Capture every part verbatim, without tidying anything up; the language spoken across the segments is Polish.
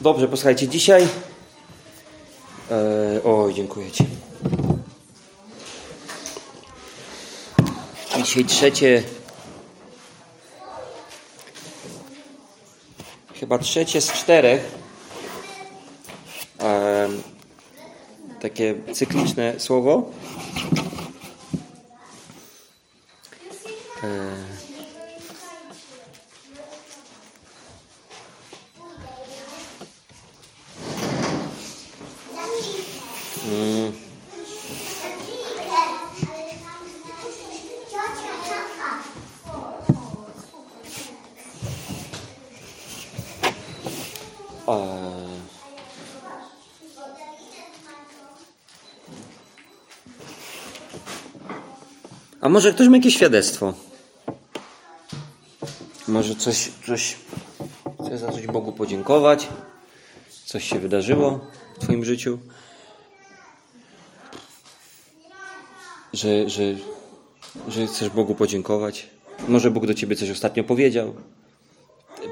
Dobrze, posłuchajcie, dzisiaj... Eee, oj, dziękuję Ci. Dzisiaj trzecie... Chyba trzecie z czterech eee, takie cykliczne słowo. Eee, A może ktoś ma jakieś świadectwo? Może coś, coś, chcesz za coś Bogu podziękować? Coś się wydarzyło w Twoim życiu? Że, że, że chcesz Bogu podziękować? Może Bóg do Ciebie coś ostatnio powiedział?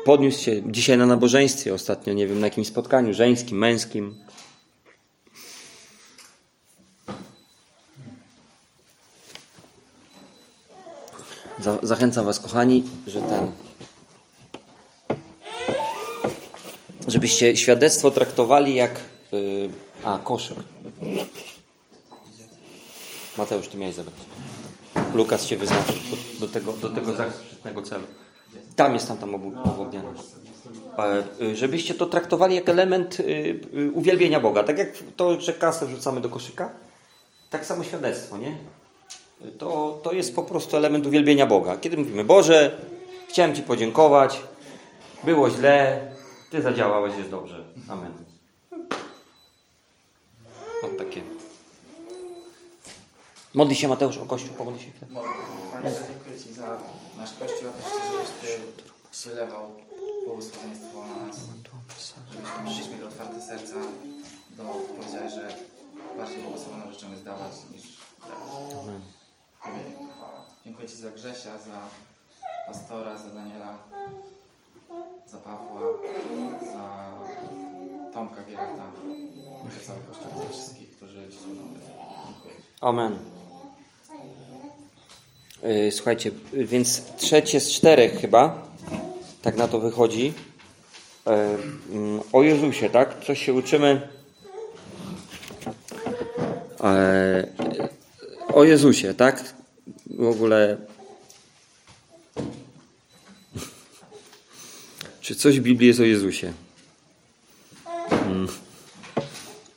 Podniósł się dzisiaj na nabożeństwie, ostatnio, nie wiem, na jakim spotkaniu, żeńskim, męskim. Zachęcam Was, kochani, że ten, żebyście świadectwo traktowali jak... Yy, a, koszyk. Mateusz, Ty miałeś zabrać. Lukas się wyznaczył do, do tego, do tego zachwytnego celu. Tam jest tam, tam obłogniany. Yy, żebyście to traktowali jak element yy, yy, uwielbienia Boga. Tak jak to, że kasę wrzucamy do koszyka, tak samo świadectwo, nie? To, to jest po prostu element uwielbienia Boga. Kiedy mówimy, Boże, chciałem Ci podziękować, było źle, Ty zadziałałeś, jest dobrze. Amen. O, takie. Modli się, Mateusz, o Kościół, pomodli się. Panie, dziękuję Ci za nasz Kościół, żebyś Ty przylewał błogosławieństwo na nas, żebyśmy przyszliśmy mieć otwarte serca, do powiedziałeś, że bardziej błogosławioną rzeczą jest dawać niż... Amen. Dziękuję Ci za Grzesia, za pastora, za Daniela, za Pawła, za Tomka Bierata, za cały Kościół, za wszystkich, którzy Ci służą. Amen. Słuchajcie, więc trzecie z czterech chyba, tak na to wychodzi, o Jezusie, tak? Coś się uczymy o Jezusie, tak? W ogóle... Czy coś w Biblii jest o Jezusie? Hmm.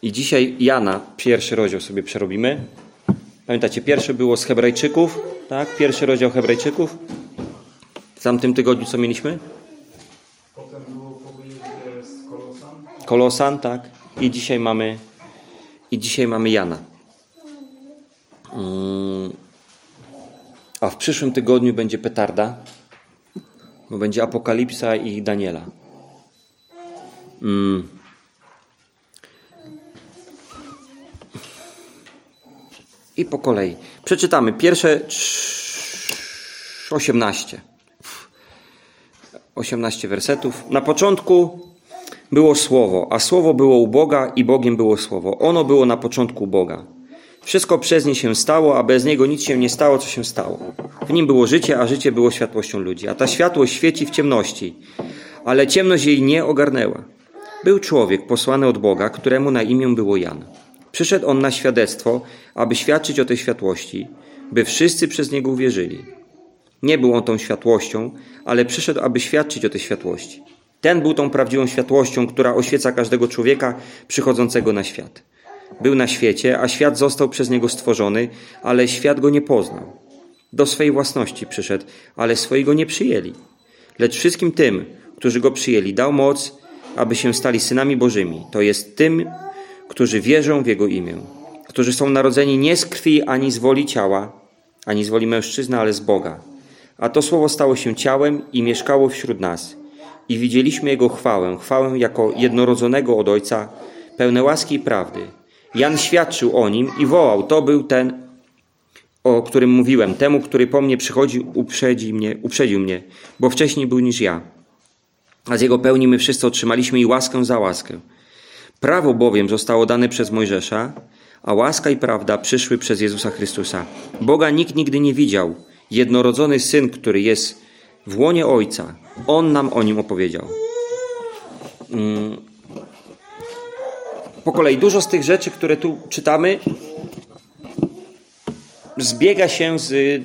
I dzisiaj Jana, pierwszy rozdział sobie przerobimy. Pamiętacie, pierwszy było z Hebrajczyków, tak? Pierwszy rozdział Hebrajczyków. W tamtym tygodniu co mieliśmy? Potem było z Kolosan. Kolosan, tak. I dzisiaj mamy... I dzisiaj mamy Jana. Hmm. A w przyszłym tygodniu będzie petarda, bo będzie Apokalipsa i Daniela. Hmm. I po kolei. Przeczytamy pierwsze osiemnaście. osiemnaście wersetów. Na początku było Słowo, a Słowo było u Boga i Bogiem było Słowo. Ono było na początku u Boga. Wszystko przez nie się stało, a bez niego nic się nie stało, co się stało. W nim było życie, a życie było światłością ludzi. A ta światłość świeci w ciemności, ale ciemność jej nie ogarnęła. Był człowiek posłany od Boga, któremu na imię było Jan. Przyszedł on na świadectwo, aby świadczyć o tej światłości, by wszyscy przez niego uwierzyli. Nie był on tą światłością, ale przyszedł, aby świadczyć o tej światłości. Ten był tą prawdziwą światłością, która oświeca każdego człowieka przychodzącego na świat. Był na świecie, a świat został przez niego stworzony, ale świat go nie poznał. Do swej własności przyszedł, ale swoi go nie przyjęli. Lecz wszystkim tym, którzy go przyjęli, dał moc, aby się stali synami Bożymi. To jest tym, którzy wierzą w jego imię, którzy są narodzeni nie z krwi ani z woli ciała, ani z woli mężczyzna, ale z Boga. A to słowo stało się ciałem i mieszkało wśród nas. I widzieliśmy Jego chwałę, chwałę jako jednorodzonego od Ojca, pełne łaski i prawdy. Jan świadczył o Nim i wołał, to był ten, o którym mówiłem, temu, który po mnie przychodzi, uprzedzi mnie, uprzedził mnie, bo wcześniej był niż ja. a z jego pełni my wszyscy otrzymaliśmy i łaskę za łaskę. Prawo bowiem zostało dane przez Mojżesza, a łaska i prawda przyszły przez Jezusa Chrystusa. Boga nikt nigdy nie widział. Jednorodzony Syn, który jest w łonie Ojca, On nam o Nim opowiedział. Po kolei dużo z tych rzeczy, które tu czytamy, zbiega się z yy,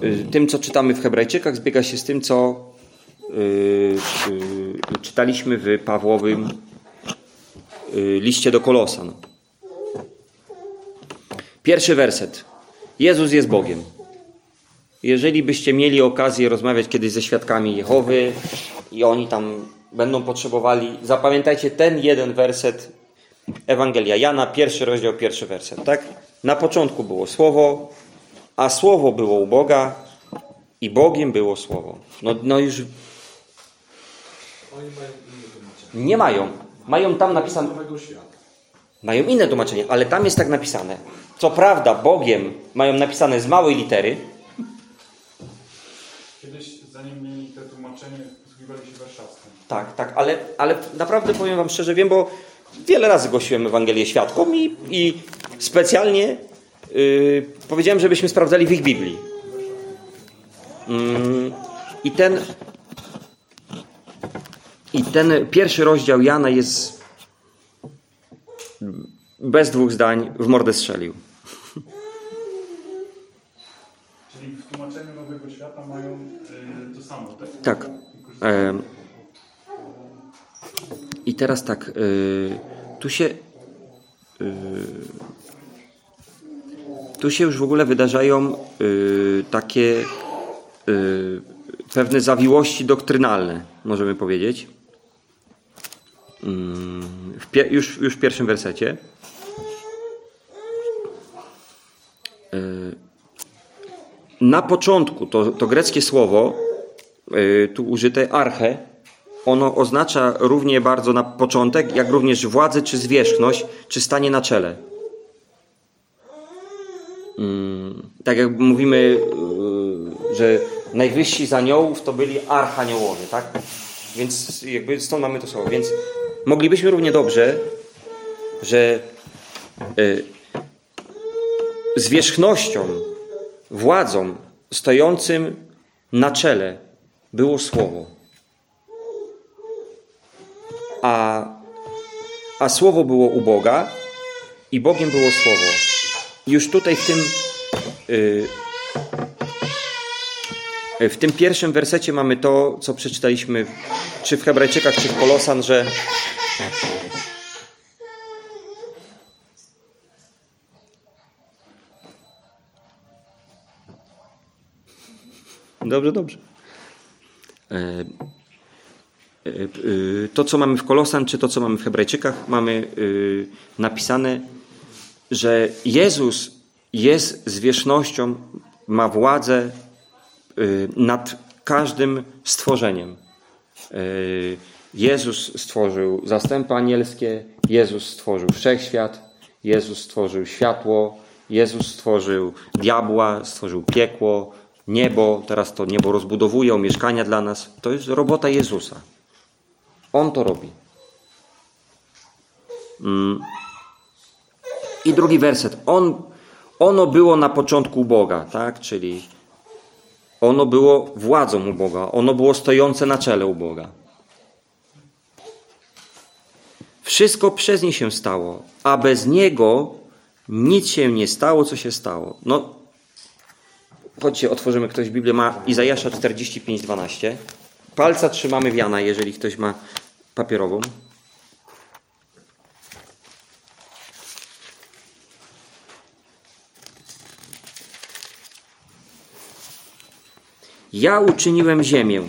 yy, tym, co czytamy w Hebrajczykach, zbiega się z tym, co yy, yy, czytaliśmy w Pawłowym yy, liście do Kolosan. Pierwszy werset. Jezus jest Bogiem. Jeżeli byście mieli okazję rozmawiać kiedyś ze świadkami Jehowy i oni tam będą potrzebowali, zapamiętajcie ten jeden werset Ewangelia Jana, pierwszy rozdział, pierwszy werset, tak? Na początku było Słowo, a Słowo było u Boga i Bogiem było Słowo. No, no już... Nie mają. Mają tam napisane... Mają inne tłumaczenie, ale tam jest tak napisane. Co prawda Bogiem mają napisane z małej litery. Kiedyś, zanim mieli te tłumaczenie, posługiwali się warszawskim. Tak, tak, ale, ale naprawdę powiem wam szczerze, wiem, bo wiele razy głosiłem Ewangelię świadkom i, i specjalnie yy, powiedziałem, żebyśmy sprawdzali w ich Biblii. Yy, I ten i ten pierwszy rozdział Jana jest bez dwóch zdań w mordę strzelił. Czyli w tłumaczeniu Nowego Świata mają yy, to samo, tak? Tak. Yy, I teraz tak, yy, tu się yy, tu się już w ogóle wydarzają yy, takie yy, pewne zawiłości doktrynalne, możemy powiedzieć. Yy, w pier- już, już w pierwszym wersecie. Yy, na początku to, to greckie słowo, yy, tu użyte arche, ono oznacza równie bardzo na początek, jak również władzę czy zwierzchność, czy stanie na czele. Tak jak mówimy, że najwyżsi z aniołów to byli archaniołowie, tak? Więc jakby stąd mamy to słowo. Więc moglibyśmy równie dobrze, że zwierzchnością, władzą stojącym na czele było słowo. A, a Słowo było u Boga i Bogiem było Słowo. Już tutaj w tym yy, w tym pierwszym wersecie mamy to, co przeczytaliśmy czy w Hebrajczykach, czy w Kolosan, że dobrze, dobrze. Yy. To, co mamy w Kolosan, czy to, co mamy w Hebrajczykach, mamy napisane, że Jezus jest zwierzchnością, ma władzę nad każdym stworzeniem. Jezus stworzył zastępy anielskie, Jezus stworzył wszechświat, Jezus stworzył światło, Jezus stworzył diabła, stworzył piekło, niebo, teraz to niebo rozbudowuje, mieszkania dla nas. To jest robota Jezusa. On to robi. Mm. I drugi werset. On, ono było na początku u Boga, tak? Czyli ono było władzą u Boga. Ono było stojące na czele u Boga. Wszystko przez nie się stało, a bez niego nic się nie stało, co się stało. No, chodźcie, otworzymy ktoś Biblię. Ma Izajasza czterdzieści pięć, dwanaście. Palca trzymamy w Jana, jeżeli ktoś ma papierową. Ja uczyniłem ziemię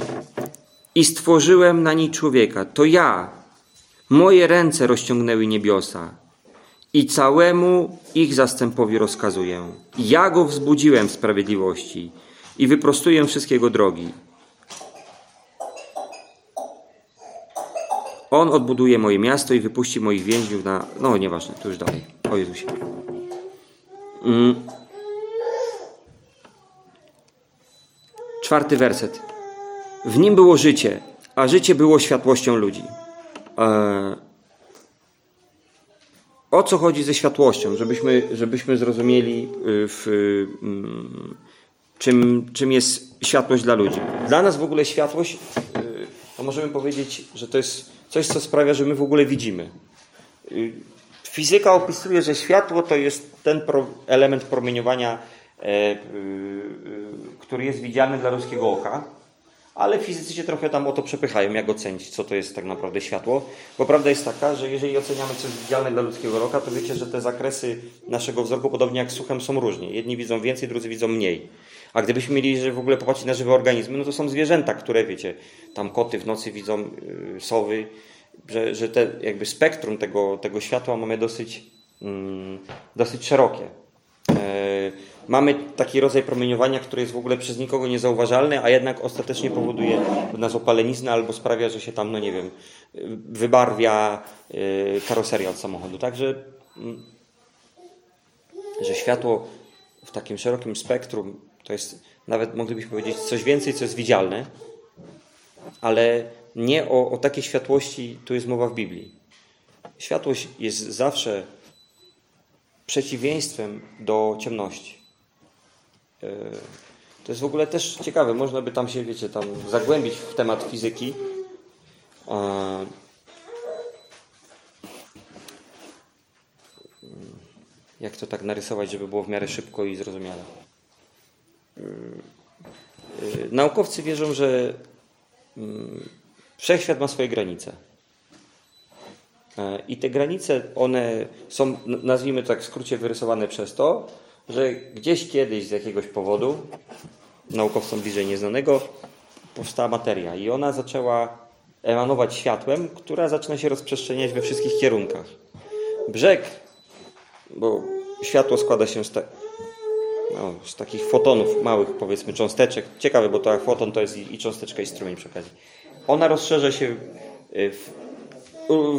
i stworzyłem na niej człowieka. To ja, moje ręce rozciągnęły niebiosa i całemu ich zastępowi rozkazuję. Ja go wzbudziłem w sprawiedliwości i wyprostuję wszystkie jego drogi. On odbuduje moje miasto i wypuści moich więźniów na... No, nieważne, to już dalej. O Jezusie. Mm. Czwarty werset. W nim było życie, a życie było światłością ludzi. Eee, o co chodzi ze światłością? Żebyśmy, żebyśmy zrozumieli, w, mm, czym, czym jest światłość dla ludzi. Dla nas w ogóle światłość, yy, to możemy powiedzieć, że to jest coś, co sprawia, że my w ogóle widzimy. Yy, fizyka opisuje, że światło to jest ten pro, element promieniowania, yy, yy, który jest widzialny dla ludzkiego oka. Ale fizycy się trochę tam o to przepychają, jak ocenić, co to jest tak naprawdę światło. Bo prawda jest taka, że jeżeli oceniamy coś widzialne dla ludzkiego oka, to wiecie, że te zakresy naszego wzroku, podobnie jak słuchem, są różne. Jedni widzą więcej, drudzy widzą mniej. A gdybyśmy mieli, że w ogóle popatrzeć na żywe organizmy, no to są zwierzęta, które wiecie, tam koty w nocy widzą, yy, sowy, że, że te jakby spektrum tego, tego światła mamy dosyć, yy, dosyć szerokie. Yy, Mamy taki rodzaj promieniowania, który jest w ogóle przez nikogo niezauważalny, a jednak ostatecznie powoduje w nas opaleniznę albo sprawia, że się tam, no nie wiem, wybarwia karoseria od samochodu. Także, że światło w takim szerokim spektrum to jest, nawet moglibyśmy powiedzieć, coś więcej, co jest widzialne, ale nie o, o takiej światłości tu jest mowa w Biblii. Światłość jest zawsze przeciwieństwem do ciemności. To jest w ogóle też ciekawe, można by tam się, wiecie, tam zagłębić w temat fizyki. Jak to tak narysować, żeby było w miarę szybko i zrozumiale? Naukowcy wierzą, że wszechświat ma swoje granice. I te granice, one są, nazwijmy to tak w skrócie, wyrysowane przez to, że gdzieś kiedyś z jakiegoś powodu, naukowcom bliżej nieznanego, powstała materia i ona zaczęła emanować światłem, która zaczyna się rozprzestrzeniać we wszystkich kierunkach. Brzeg, bo światło składa się z, ta... no, z takich fotonów, małych powiedzmy cząsteczek. Ciekawe, bo to foton to jest i cząsteczka, i strumień przy okazji. Ona rozszerza się w,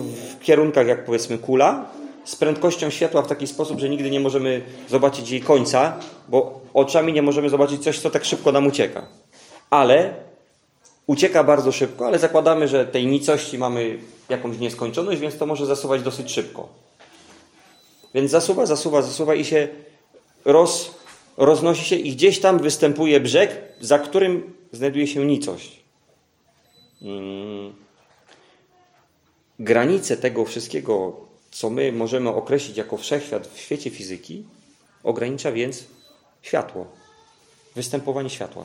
w kierunkach jak powiedzmy kula, z prędkością światła w taki sposób, że nigdy nie możemy zobaczyć jej końca, bo oczami nie możemy zobaczyć coś, co tak szybko nam ucieka. Ale ucieka bardzo szybko, ale zakładamy, że tej nicości mamy jakąś nieskończoność, więc to może zasuwać dosyć szybko. Więc zasuwa, zasuwa, zasuwa i się roz, roznosi się i gdzieś tam występuje brzeg, za którym znajduje się nicość. Hmm. Granice tego wszystkiego, co my możemy określić jako wszechświat w świecie fizyki, ogranicza więc światło. Występowanie światła.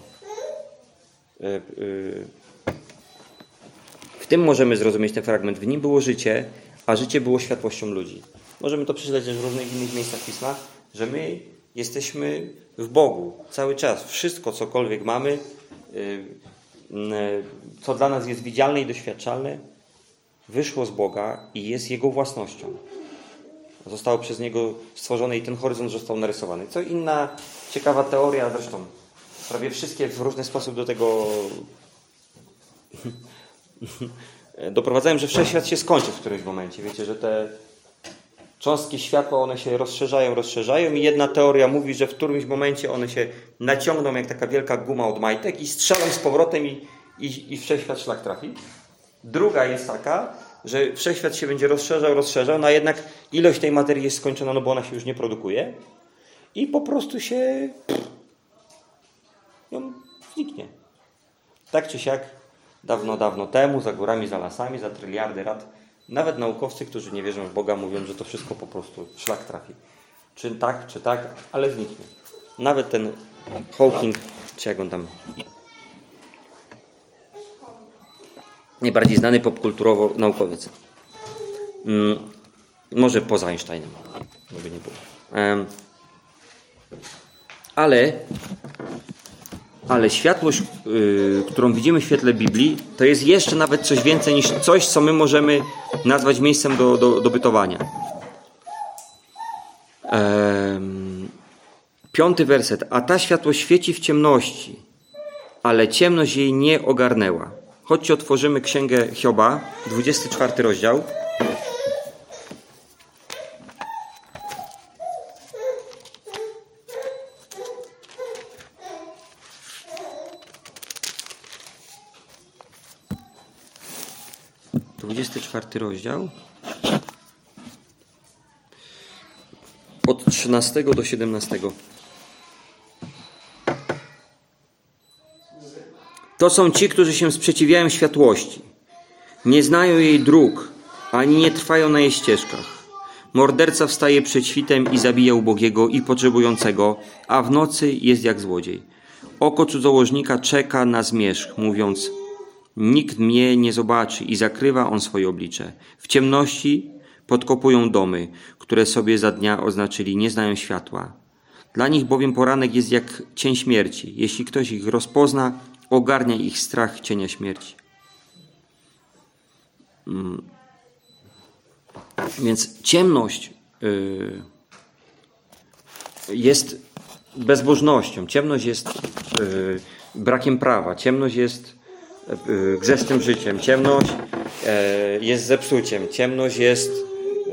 W tym możemy zrozumieć ten fragment. W nim było życie, a życie było światłością ludzi. Możemy to przeczytać też w różnych innych miejscach Pisma, że my jesteśmy w Bogu cały czas. Wszystko, cokolwiek mamy, co dla nas jest widzialne i doświadczalne, wyszło z Boga i jest Jego własnością. Zostało przez Niego stworzone i ten horyzont został narysowany. Co inna ciekawa teoria, zresztą prawie wszystkie w różny sposób do tego doprowadzają, że wszechświat się skończy w którymś momencie. Wiecie, że te cząstki światła, one się rozszerzają, rozszerzają i jedna teoria mówi, że w którymś momencie one się naciągną jak taka wielka guma od majtek i strzelą z powrotem i, i, i wszechświat szlak trafi. Druga jest taka, że wszechświat się będzie rozszerzał, rozszerzał, no a jednak ilość tej materii jest skończona, no bo ona się już nie produkuje i po prostu się ją zniknie. Tak czy siak, dawno, dawno temu, za górami, za lasami, za tryliardy lat, nawet naukowcy, którzy nie wierzą w Boga, mówią, że to wszystko po prostu szlak trafi. Czy tak, czy tak, ale zniknie. Nawet ten Hawking, czy jak on tam... najbardziej znany popkulturowo naukowiec. Hmm, może poza Einsteinem. By nie było. Um, ale, ale światłość, yy, którą widzimy w świetle Biblii, to jest jeszcze nawet coś więcej niż coś, co my możemy nazwać miejscem do, do, do bytowania. Um, piąty werset. A ta światłość świeci w ciemności, ale ciemność jej nie ogarnęła. Chodźcie, otworzymy Księgę Hioba, dwudziesty czwarty rozdział. dwudziesty czwarty rozdział, od trzynastego do siedemnastego. To są ci, którzy się sprzeciwiają światłości, nie znają jej dróg, ani nie trwają na jej ścieżkach. Morderca wstaje przed świtem i zabija ubogiego i potrzebującego, a w nocy jest jak złodziej. Oko cudzołożnika czeka na zmierzch, mówiąc: nikt mnie nie zobaczy, i zakrywa on swoje oblicze. W ciemności podkopują domy, które sobie za dnia oznaczyli, nie znają światła. Dla nich bowiem poranek jest jak cień śmierci. Jeśli ktoś ich rozpozna, ogarnia ich strach cienia śmierci. Hmm. Więc ciemność yy, jest bezbożnością. Ciemność jest yy, brakiem prawa. Ciemność jest yy, grzesznym życiem. Ciemność yy, jest zepsuciem. Ciemność jest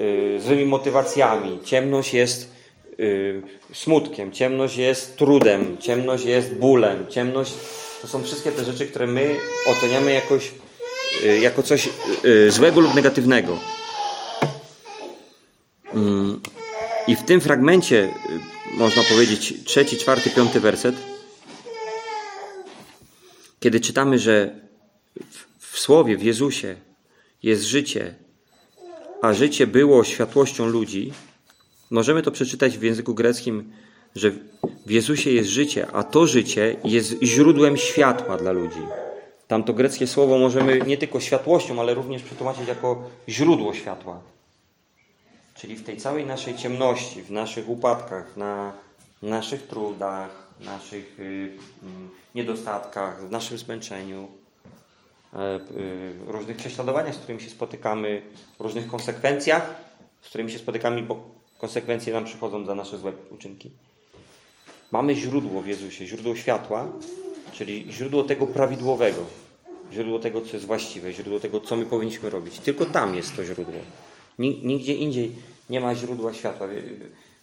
yy, złymi motywacjami. Ciemność jest yy, smutkiem. Ciemność jest trudem. Ciemność jest bólem. Ciemność to są wszystkie te rzeczy, które my oceniamy jakoś, yy, jako coś yy, złego lub negatywnego. I w tym fragmencie, można powiedzieć, trzeci, czwarty, piąty werset, kiedy czytamy, że w, w Słowie, w Jezusie jest życie, a życie było światłością ludzi, możemy to przeczytać w języku greckim, że w Jezusie jest życie, a to życie jest źródłem światła dla ludzi. Tamto greckie słowo możemy nie tylko światłością, ale również przetłumaczyć jako źródło światła. Czyli w tej całej naszej ciemności, w naszych upadkach, na naszych trudach, naszych niedostatkach, w naszym zmęczeniu, różnych prześladowaniach, z którymi się spotykamy, różnych konsekwencjach, z którymi się spotykamy, bo konsekwencje nam przychodzą za nasze złe uczynki. Mamy źródło w Jezusie, źródło światła, czyli źródło tego prawidłowego, źródło tego, co jest właściwe, źródło tego, co my powinniśmy robić. Tylko tam jest to źródło. Nigdzie indziej nie ma źródła światła.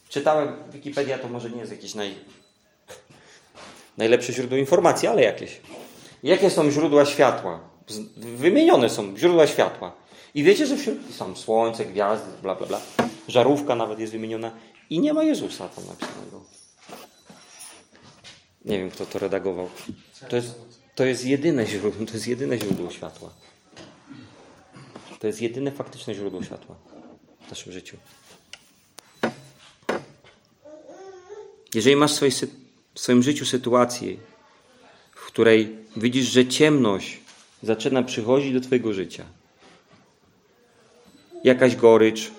Czytałem, Wikipedia to może nie jest jakieś naj... najlepsze źródło informacji, ale jakieś. Jakie są źródła światła? Wymienione są źródła światła. I wiecie, że wśród są słońce, gwiazdy, bla, bla, bla. Żarówka nawet jest wymieniona. I nie ma Jezusa tam napisanego. Nie wiem, kto to redagował. To jest, to jest jedyne źródło, to jest jedyne źródło światła. To jest jedyne faktyczne źródło światła w naszym życiu. Jeżeli masz w, swojej, w swoim życiu sytuację, w której widzisz, że ciemność zaczyna przychodzić do twojego życia, jakaś gorycz,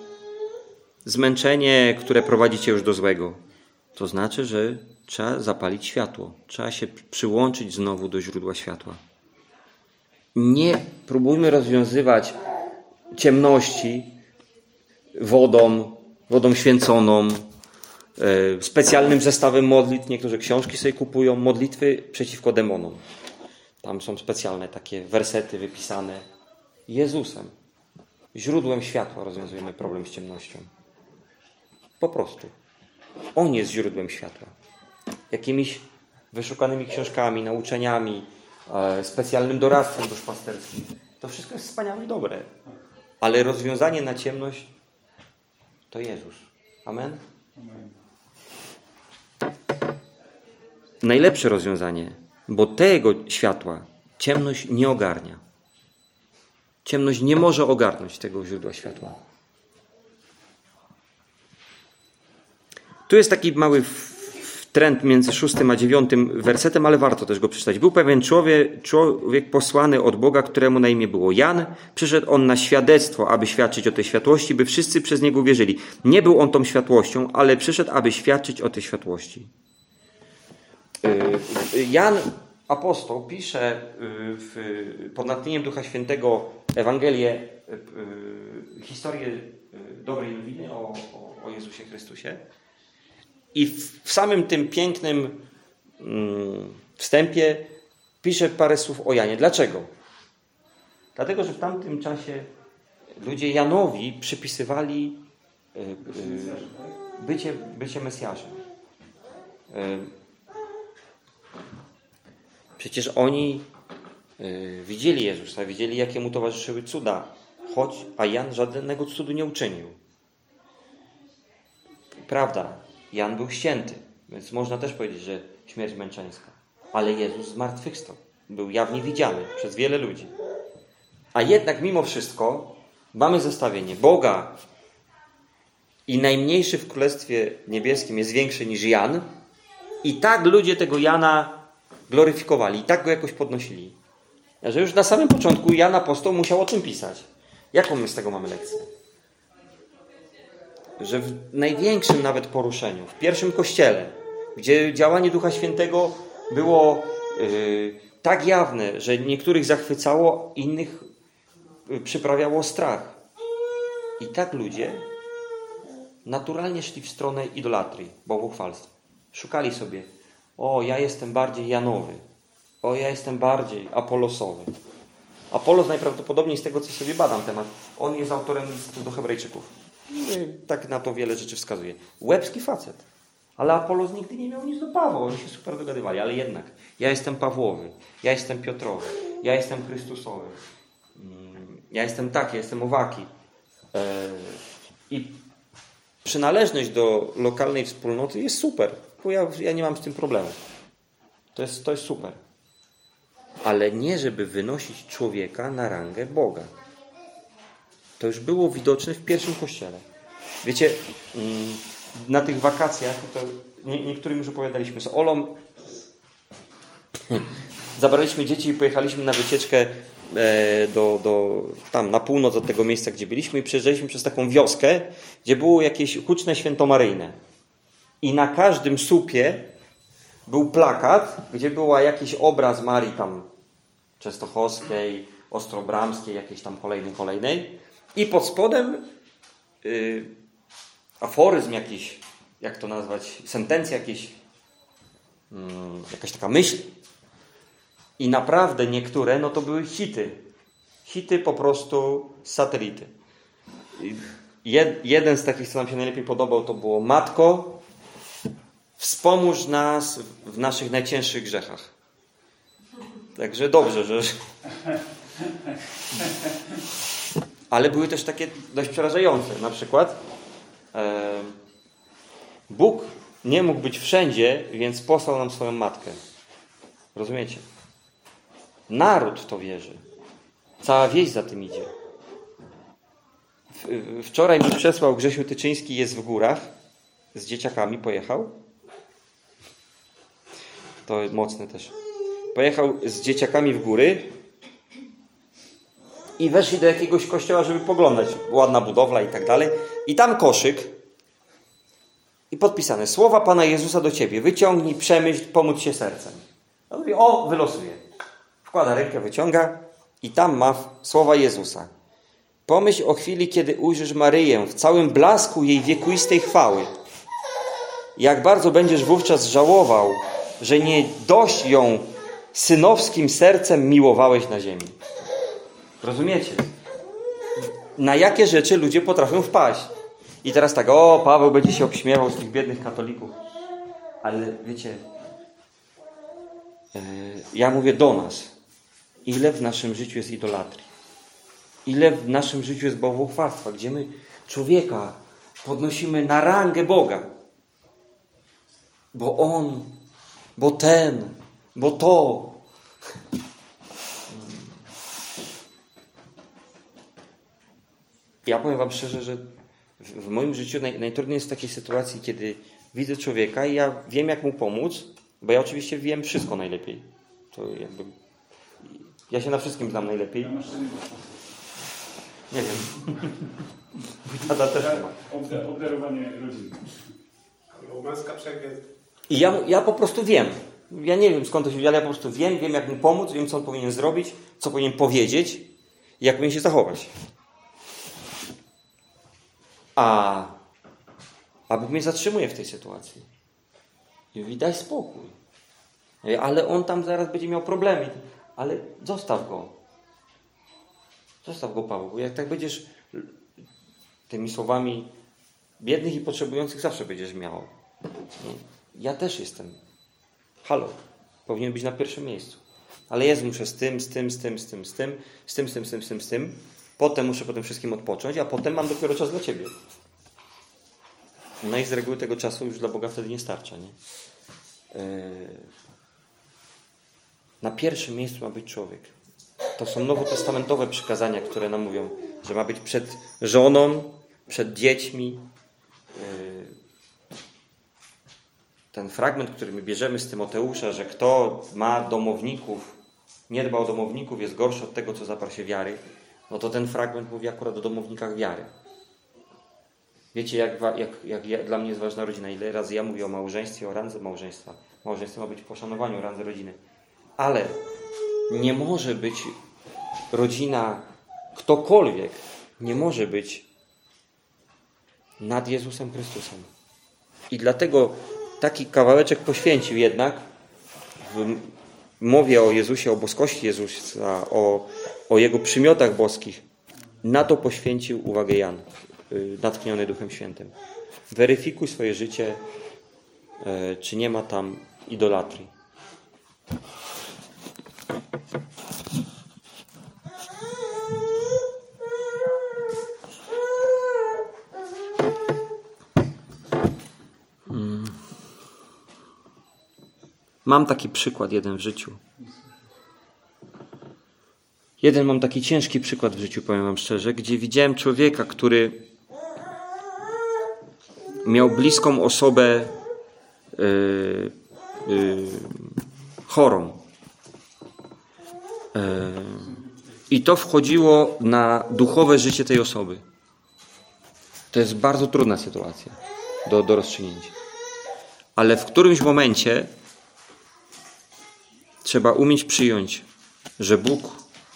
zmęczenie, które prowadzi cię już do złego, to znaczy, że trzeba zapalić światło. Trzeba się przyłączyć znowu do źródła światła. Nie próbujmy rozwiązywać ciemności wodą, wodą święconą, yy, specjalnym zestawem modlitw. Niektórzy książki sobie kupują, modlitwy przeciwko demonom. Tam są specjalne takie wersety wypisane. Jezusem, źródłem światła, rozwiązujemy problem z ciemnością. Po prostu. On jest źródłem światła. Jakimiś wyszukanymi książkami, nauczeniami, yy, specjalnym doradztwem duszpasterskim. To wszystko jest wspaniałe i dobre. Ale rozwiązanie na ciemność to Jezus. Amen? Amen. Najlepsze rozwiązanie, bo tego światła ciemność nie ogarnia. Ciemność nie może ogarnąć tego źródła światła. Tu jest taki mały trend między szóstym a dziewiątym wersetem, ale warto też go przeczytać. Był pewien człowiek, człowiek posłany od Boga, któremu na imię było Jan. Przyszedł on na świadectwo, aby świadczyć o tej światłości, by wszyscy przez niego wierzyli. Nie był on tą światłością, ale przyszedł, aby świadczyć o tej światłości. Jan, apostoł, pisze pod natchnieniem Ducha Świętego Ewangelię, historię dobrej nowiny o, o, o Jezusie Chrystusie. I w samym tym pięknym wstępie pisze parę słów o Janie. Dlaczego? Dlatego, że w tamtym czasie ludzie Janowi przypisywali bycie, bycie Mesjaszem. Przecież oni widzieli Jezusa, widzieli, jakie mu towarzyszyły cuda, choć a Jan żadnego cudu nie uczynił. Prawda, Jan był ścięty, więc można też powiedzieć, że śmierć męczeńska. Ale Jezus zmartwychwstał. Był jawnie widziany przez wiele ludzi. A jednak mimo wszystko mamy zestawienie Boga i najmniejszy w Królestwie Niebieskim jest większy niż Jan. I tak ludzie tego Jana gloryfikowali. I tak go jakoś podnosili. Że już na samym początku Jan apostoł musiał o tym pisać. Jaką my z tego mamy lekcję? Że w największym nawet poruszeniu, w pierwszym kościele, gdzie działanie Ducha Świętego było yy, tak jawne, że niektórych zachwycało, innych yy, przyprawiało strach. I tak ludzie naturalnie szli w stronę idolatrii, bałwochwalstwa. Szukali sobie, o, ja jestem bardziej Janowy, o, ja jestem bardziej Apolosowy. Apolos najprawdopodobniej z tego, co sobie badam temat, on jest autorem listu do Hebrajczyków. I tak na to wiele rzeczy wskazuje. Łebski facet. Ale Apolos nigdy nie miał nic do Pawła. Oni się super dogadywali. Ale jednak, ja jestem Pawłowy, ja jestem Piotrowy, ja jestem Chrystusowy, ja jestem taki, ja jestem owaki. I przynależność do lokalnej wspólnoty jest super. Bo ja, ja nie mam z tym problemu. To jest, to jest super. Ale nie, żeby wynosić człowieka na rangę Boga. To już było widoczne w pierwszym kościele. Wiecie, na tych wakacjach, to nie, niektórym już opowiadaliśmy z Olą, zabraliśmy dzieci i pojechaliśmy na wycieczkę do, do, tam na północ od tego miejsca, gdzie byliśmy, i przejeżdżaliśmy przez taką wioskę, gdzie było jakieś huczne święto maryjne. I na każdym słupie był plakat, gdzie był jakiś obraz Marii tam Częstochowskiej, Ostrobramskiej, jakiejś tam kolejnej, kolejnej. I pod spodem yy, aforyzm jakiś, jak to nazwać, sentencja jakiś, yy, jakaś taka myśl. I naprawdę niektóre, no to były hity. Hity po prostu z satelity. Jed, jeden z takich, co nam się najlepiej podobał, to było: Matko, wspomóż nas w naszych najcięższych grzechach. Także dobrze, że... Ale były też takie dość przerażające. Na przykład e, Bóg nie mógł być wszędzie, więc posłał nam swoją matkę. Rozumiecie? Naród to wierzy. Cała wieś za tym idzie. W, wczoraj mi przesłał Grzesiu Tyczyński, jest w górach. Z dzieciakami pojechał. To mocne też. Pojechał z dzieciakami w góry i weszli do jakiegoś kościoła, żeby poglądać. Ładna budowla i tak dalej. I tam koszyk i podpisane: słowa Pana Jezusa do ciebie. Wyciągnij, przemyśl, pomódl się sercem. Ja mówię, o, wylosuję. Wkłada rękę, wyciąga i tam ma słowa Jezusa. Pomyśl o chwili, kiedy ujrzysz Maryję w całym blasku jej wiekuistej chwały. Jak bardzo będziesz wówczas żałował, że nie dość ją synowskim sercem miłowałeś na ziemi. Rozumiecie? Na jakie rzeczy ludzie potrafią wpaść. I teraz tak, o, Paweł będzie się obśmiewał z tych biednych katolików. Ale wiecie, yy, ja mówię do nas, ile w naszym życiu jest idolatrii. Ile w naszym życiu jest bałwochwalstwa, gdzie my człowieka podnosimy na rangę Boga. Bo on, bo ten, bo to. Ja powiem wam szczerze, że w moim życiu naj, najtrudniej jest w takiej sytuacji, kiedy widzę człowieka i ja wiem, jak mu pomóc, bo ja oczywiście wiem wszystko najlepiej. To jakby... Ja się na wszystkim znam najlepiej. Nie wiem. Tata też nie ma. Obdarowanie rodziny. I ja, ja po prostu wiem. Ja nie wiem, skąd to się dzieje, ale ja po prostu wiem, wiem, jak mu pomóc, wiem, co on powinien zrobić, co powinien powiedzieć i jak powinien się zachować. A, a Bóg mnie zatrzymuje w tej sytuacji. I mówi, daj spokój. Ale on tam zaraz będzie miał problemy. Ale zostaw go. Zostaw go, Paweł. Bo jak tak będziesz tymi słowami biednych i potrzebujących zawsze będziesz miał. Ja też jestem. Halo. Powinien być na pierwszym miejscu. Ale Jezus muszę z tym, z tym, z tym, z tym, z tym, z tym, z tym, z tym, z tym, z tym. Potem muszę po tym wszystkim odpocząć, a potem mam dopiero czas dla Ciebie. No i z reguły tego czasu już dla Boga wtedy nie starcza, nie? Na pierwszym miejscu ma być człowiek. To są nowotestamentowe przykazania, które nam mówią, że ma być przed żoną, przed dziećmi. Ten fragment, który my bierzemy z Tymoteusza, że kto ma domowników, nie dba o domowników, jest gorszy od tego, co zaparł się wiary, no to ten fragment mówi akurat o domownikach wiary. Wiecie, jak, jak, jak ja, dla mnie jest ważna rodzina. Ile razy ja mówię o małżeństwie, o randze małżeństwa. Małżeństwo ma być w poszanowaniu randze rodziny. Ale nie może być rodzina, ktokolwiek, nie może być nad Jezusem Chrystusem. I dlatego taki kawałeczek poświęcił jednak w mowie o Jezusie, o boskości Jezusa, o, o Jego przymiotach boskich. Na to poświęcił uwagę Jan, natchniony Duchem Świętym. Weryfikuj swoje życie, czy nie ma tam idolatrii. Mam taki przykład jeden w życiu. Jeden mam taki ciężki przykład w życiu, powiem wam szczerze, gdzie widziałem człowieka, który miał bliską osobę yy, yy, chorą. Yy, I to wchodziło na duchowe życie tej osoby. To jest bardzo trudna sytuacja do, do rozstrzygnięcia. Ale w którymś momencie trzeba umieć przyjąć, że Bóg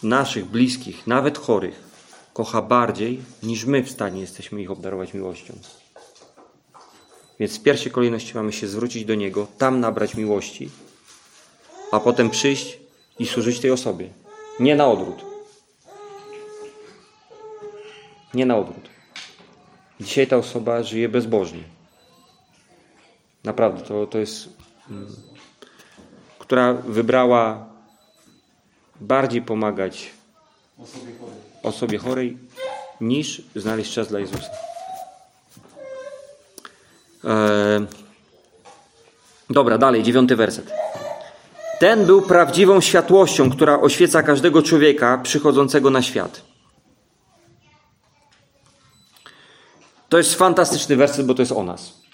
naszych bliskich, nawet chorych, kocha bardziej, niż my w stanie jesteśmy ich obdarować miłością. Więc w pierwszej kolejności mamy się zwrócić do Niego, tam nabrać miłości, a potem przyjść i służyć tej osobie. Nie na odwrót. Nie na odwrót. Dzisiaj ta osoba żyje bezbożnie. Naprawdę, to, to jest... Mm, która wybrała bardziej pomagać osobie chorej, osobie chorej niż znaleźć czas dla Jezusa. Eee, dobra, dalej, dziewiąty werset. Ten był prawdziwą światłością, która oświeca każdego człowieka przychodzącego na świat. To jest fantastyczny werset, bo to jest o nas.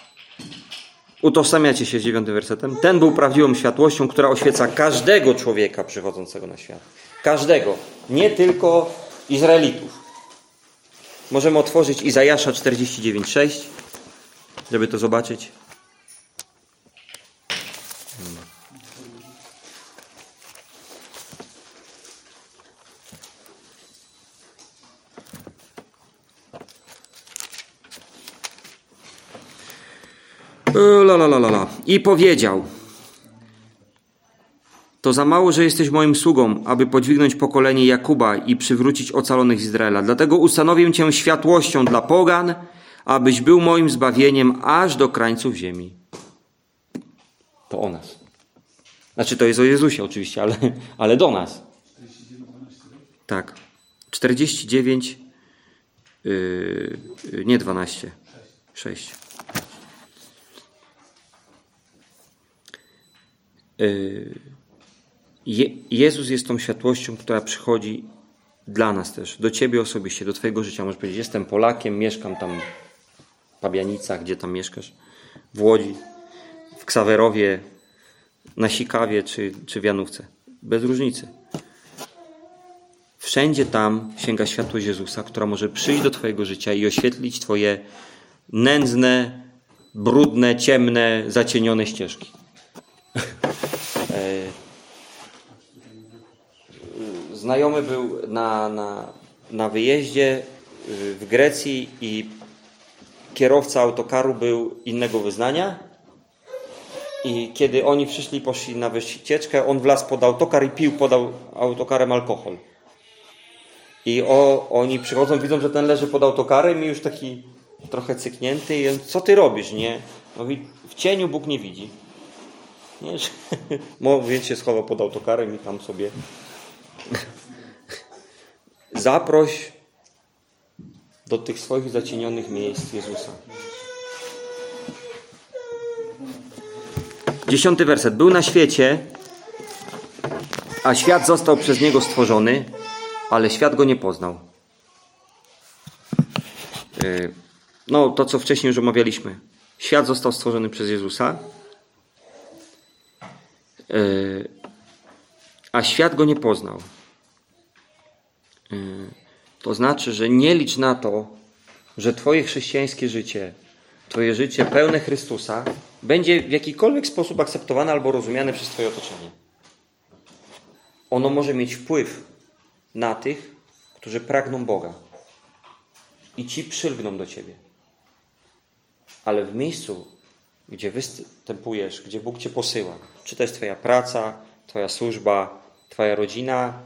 Utożsamiacie się z dziewiątym wersetem. Ten był prawdziwą światłością, która oświeca każdego człowieka przychodzącego na świat. Każdego. Nie tylko Izraelitów. Możemy otworzyć Izajasza czterdzieści dziewięć, sześć, żeby to zobaczyć. La, la, la, la, la. I powiedział: to za mało, że jesteś moim sługą, aby podźwignąć pokolenie Jakuba i przywrócić ocalonych Izraela. Dlatego ustanowię cię światłością dla pogan, abyś był moim zbawieniem aż do krańców ziemi. To o nas. Znaczy to jest o Jezusie oczywiście, ale, ale do nas. Tak. czterdzieści dziewięć yy, nie dwanaście. sześć. Je- Jezus jest tą światłością, która przychodzi dla nas też, do Ciebie osobiście, do Twojego życia. Możesz powiedzieć, jestem Polakiem, mieszkam tam w Pabianicach, gdzie tam mieszkasz, w Łodzi, w Ksawerowie, na Sikawie czy, czy w Janówce. Bez różnicy. Wszędzie tam sięga światłość Jezusa, która może przyjść do Twojego życia i oświetlić Twoje nędzne, brudne, ciemne, zacienione ścieżki. Znajomy był na, na, na wyjeździe w Grecji i kierowca autokaru był innego wyznania i kiedy oni przyszli, poszli na wycieczkę, on wlazł pod autokar i pił pod autokarem alkohol i o, oni przychodzą, widzą, że ten leży pod autokarem i już taki trochę cyknięty i on, co ty robisz, nie? Mówi, w cieniu Bóg nie widzi. Nie, że, więc się schował pod autokarem i tam sobie zaproś do tych swoich zacienionych miejsc Jezusa. Dziesiąty werset. Był na świecie, a świat został przez niego stworzony, ale świat go nie poznał. No, to co wcześniej już omawialiśmy. Świat został stworzony przez Jezusa, a świat go nie poznał. To znaczy, że nie licz na to, że twoje chrześcijańskie życie, twoje życie pełne Chrystusa będzie w jakikolwiek sposób akceptowane albo rozumiane przez twoje otoczenie. Ono może mieć wpływ na tych, którzy pragną Boga. I ci przylgną do ciebie. Ale w miejscu, gdzie występujesz, gdzie Bóg cię posyła, czy to jest twoja praca, twoja służba, twoja rodzina,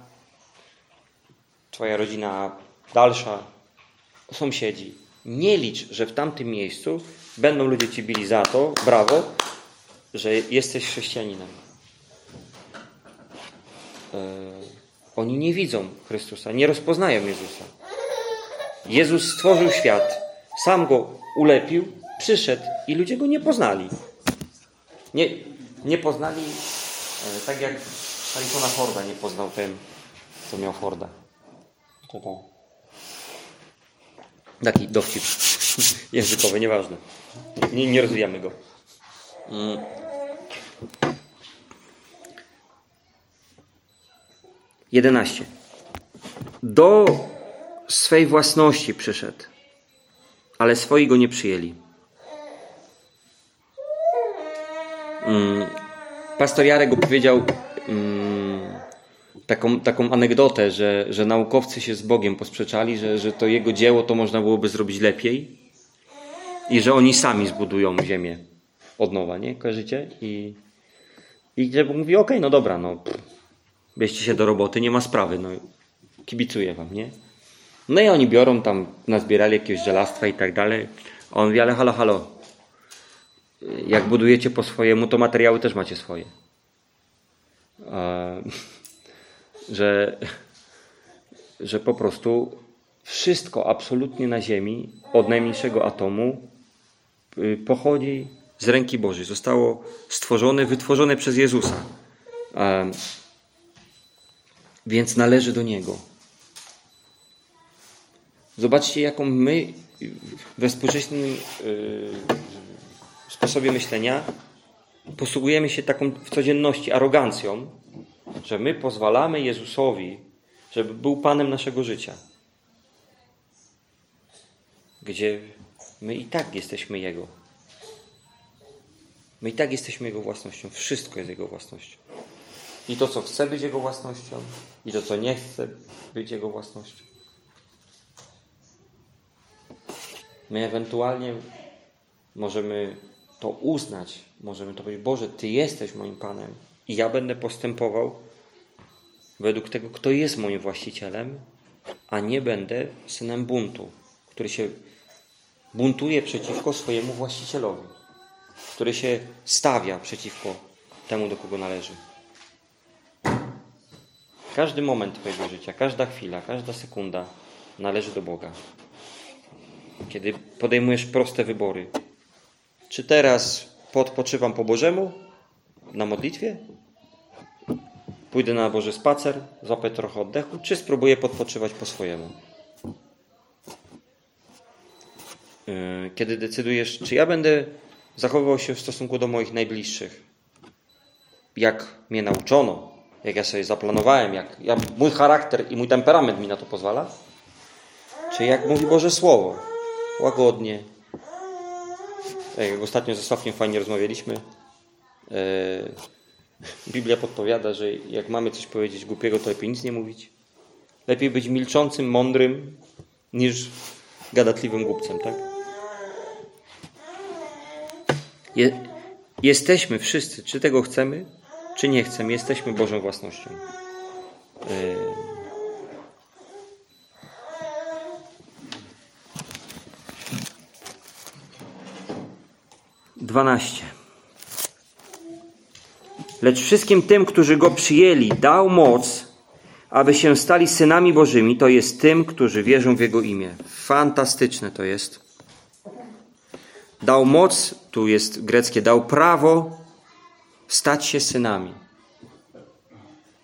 twoja rodzina dalsza, sąsiedzi. Nie licz, że w tamtym miejscu będą ludzie ci bili za to, brawo, że jesteś chrześcijaninem. Yy, oni nie widzą Chrystusa, nie rozpoznają Jezusa. Jezus stworzył świat, sam go ulepił, przyszedł i ludzie go nie poznali. Nie, nie poznali, yy, tak jak Harrisona Forda nie poznał ten, co miał Forda. Taki dowcip językowy, nieważne. Nie, nie rozwijamy go. jedenaście. Do swej własności przyszedł, ale swoi go nie przyjęli. Pastor Jarek opowiedział Taką, taką anegdotę, że, że naukowcy się z Bogiem posprzeczali, że, że to jego dzieło to można byłoby zrobić lepiej i że oni sami zbudują ziemię od nowa, nie? Kojarzycie? I, i gdzie Bóg mówi, okej, okay, no dobra, no pff, bierzcie się do roboty, nie ma sprawy, no kibicuję wam, nie? No i oni biorą tam, nazbierali jakieś żelastwa i tak dalej, a on mówi, ale halo, halo, jak budujecie po swojemu, to materiały też macie swoje. Eee... Że, że po prostu wszystko absolutnie na ziemi, od najmniejszego atomu, pochodzi z ręki Bożej. Zostało stworzone, wytworzone przez Jezusa. E, więc należy do Niego. Zobaczcie, jaką my we współczesnym y, sposobie myślenia posługujemy się taką w codzienności arogancją, że my pozwalamy Jezusowi, żeby był Panem naszego życia. Gdzie my i tak jesteśmy Jego. My i tak jesteśmy Jego własnością. Wszystko jest Jego własnością. I to, co chce być Jego własnością, i to, co nie chce być Jego własnością. My ewentualnie możemy to uznać, możemy to powiedzieć, Boże, Ty jesteś moim Panem. I ja będę postępował według tego, kto jest moim właścicielem, a nie będę synem buntu, który się buntuje przeciwko swojemu właścicielowi, który się stawia przeciwko temu, do kogo należy. Każdy moment twojego życia, każda chwila, każda sekunda należy do Boga. Kiedy podejmujesz proste wybory, czy teraz podpoczywam po Bożemu, na modlitwie? Pójdę na Boży spacer, złapię trochę oddechu, czy spróbuję podpoczywać po swojemu? Kiedy decydujesz, czy ja będę zachowywał się w stosunku do moich najbliższych, jak mnie nauczono, jak ja sobie zaplanowałem, jak ja, mój charakter i mój temperament mi na to pozwala, czy jak mówi Boże Słowo, łagodnie, jak ostatnio ze Sławkiem fajnie rozmawialiśmy, Biblia podpowiada, że jak mamy coś powiedzieć głupiego, to lepiej nic nie mówić. Lepiej być milczącym, mądrym, niż gadatliwym głupcem, tak? Je- jesteśmy wszyscy, czy tego chcemy, czy nie chcemy, jesteśmy Bożą własnością. Yy... dwanaście. Lecz wszystkim tym, którzy Go przyjęli, dał moc, aby się stali synami Bożymi, to jest tym, którzy wierzą w Jego imię. Fantastyczne to jest. Dał moc, tu jest greckie, dał prawo stać się synami.